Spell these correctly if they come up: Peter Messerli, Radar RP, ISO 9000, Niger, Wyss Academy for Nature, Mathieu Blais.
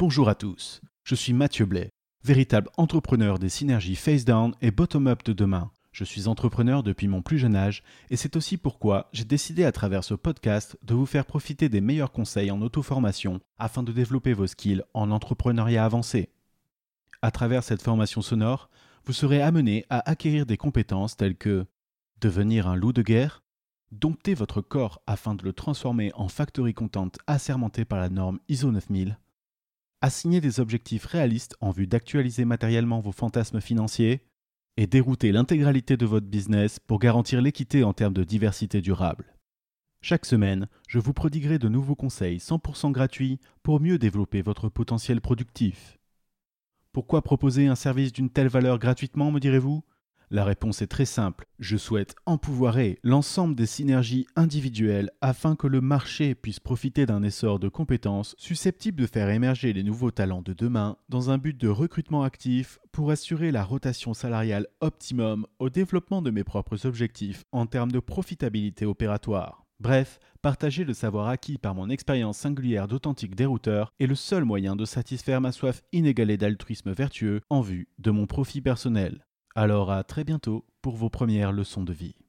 Bonjour à tous, je suis Mathieu Blais, véritable entrepreneur des synergies face-down et bottom-up de demain. Je suis entrepreneur depuis mon plus jeune âge et c'est aussi pourquoi j'ai décidé à travers ce podcast de vous faire profiter des meilleurs conseils en auto-formation afin de développer vos skills en entrepreneuriat avancé. À travers cette formation sonore, vous serez amené à acquérir des compétences telles que devenir un loup de guerre, dompter votre corps afin de le transformer en factory content assermenté par la norme ISO 9000, assigner des objectifs réalistes en vue d'actualiser matériellement vos fantasmes financiers et dérouter l'intégralité de votre business pour garantir l'équité en termes de diversité durable. Chaque semaine, je vous prodiguerai de nouveaux conseils 100% gratuits pour mieux développer votre potentiel productif. Pourquoi proposer un service d'une telle valeur gratuitement, me direz-vous ? La réponse est très simple. Je souhaite empouvoirer l'ensemble des synergies individuelles afin que le marché puisse profiter d'un essor de compétences susceptibles de faire émerger les nouveaux talents de demain dans un but de recrutement actif pour assurer la rotation salariale optimum au développement de mes propres objectifs en termes de profitabilité opératoire. Bref, partager le savoir acquis par mon expérience singulière d'authentique dérouteur est le seul moyen de satisfaire ma soif inégalée d'altruisme vertueux en vue de mon profit personnel. Alors à très bientôt pour vos premières leçons de vie.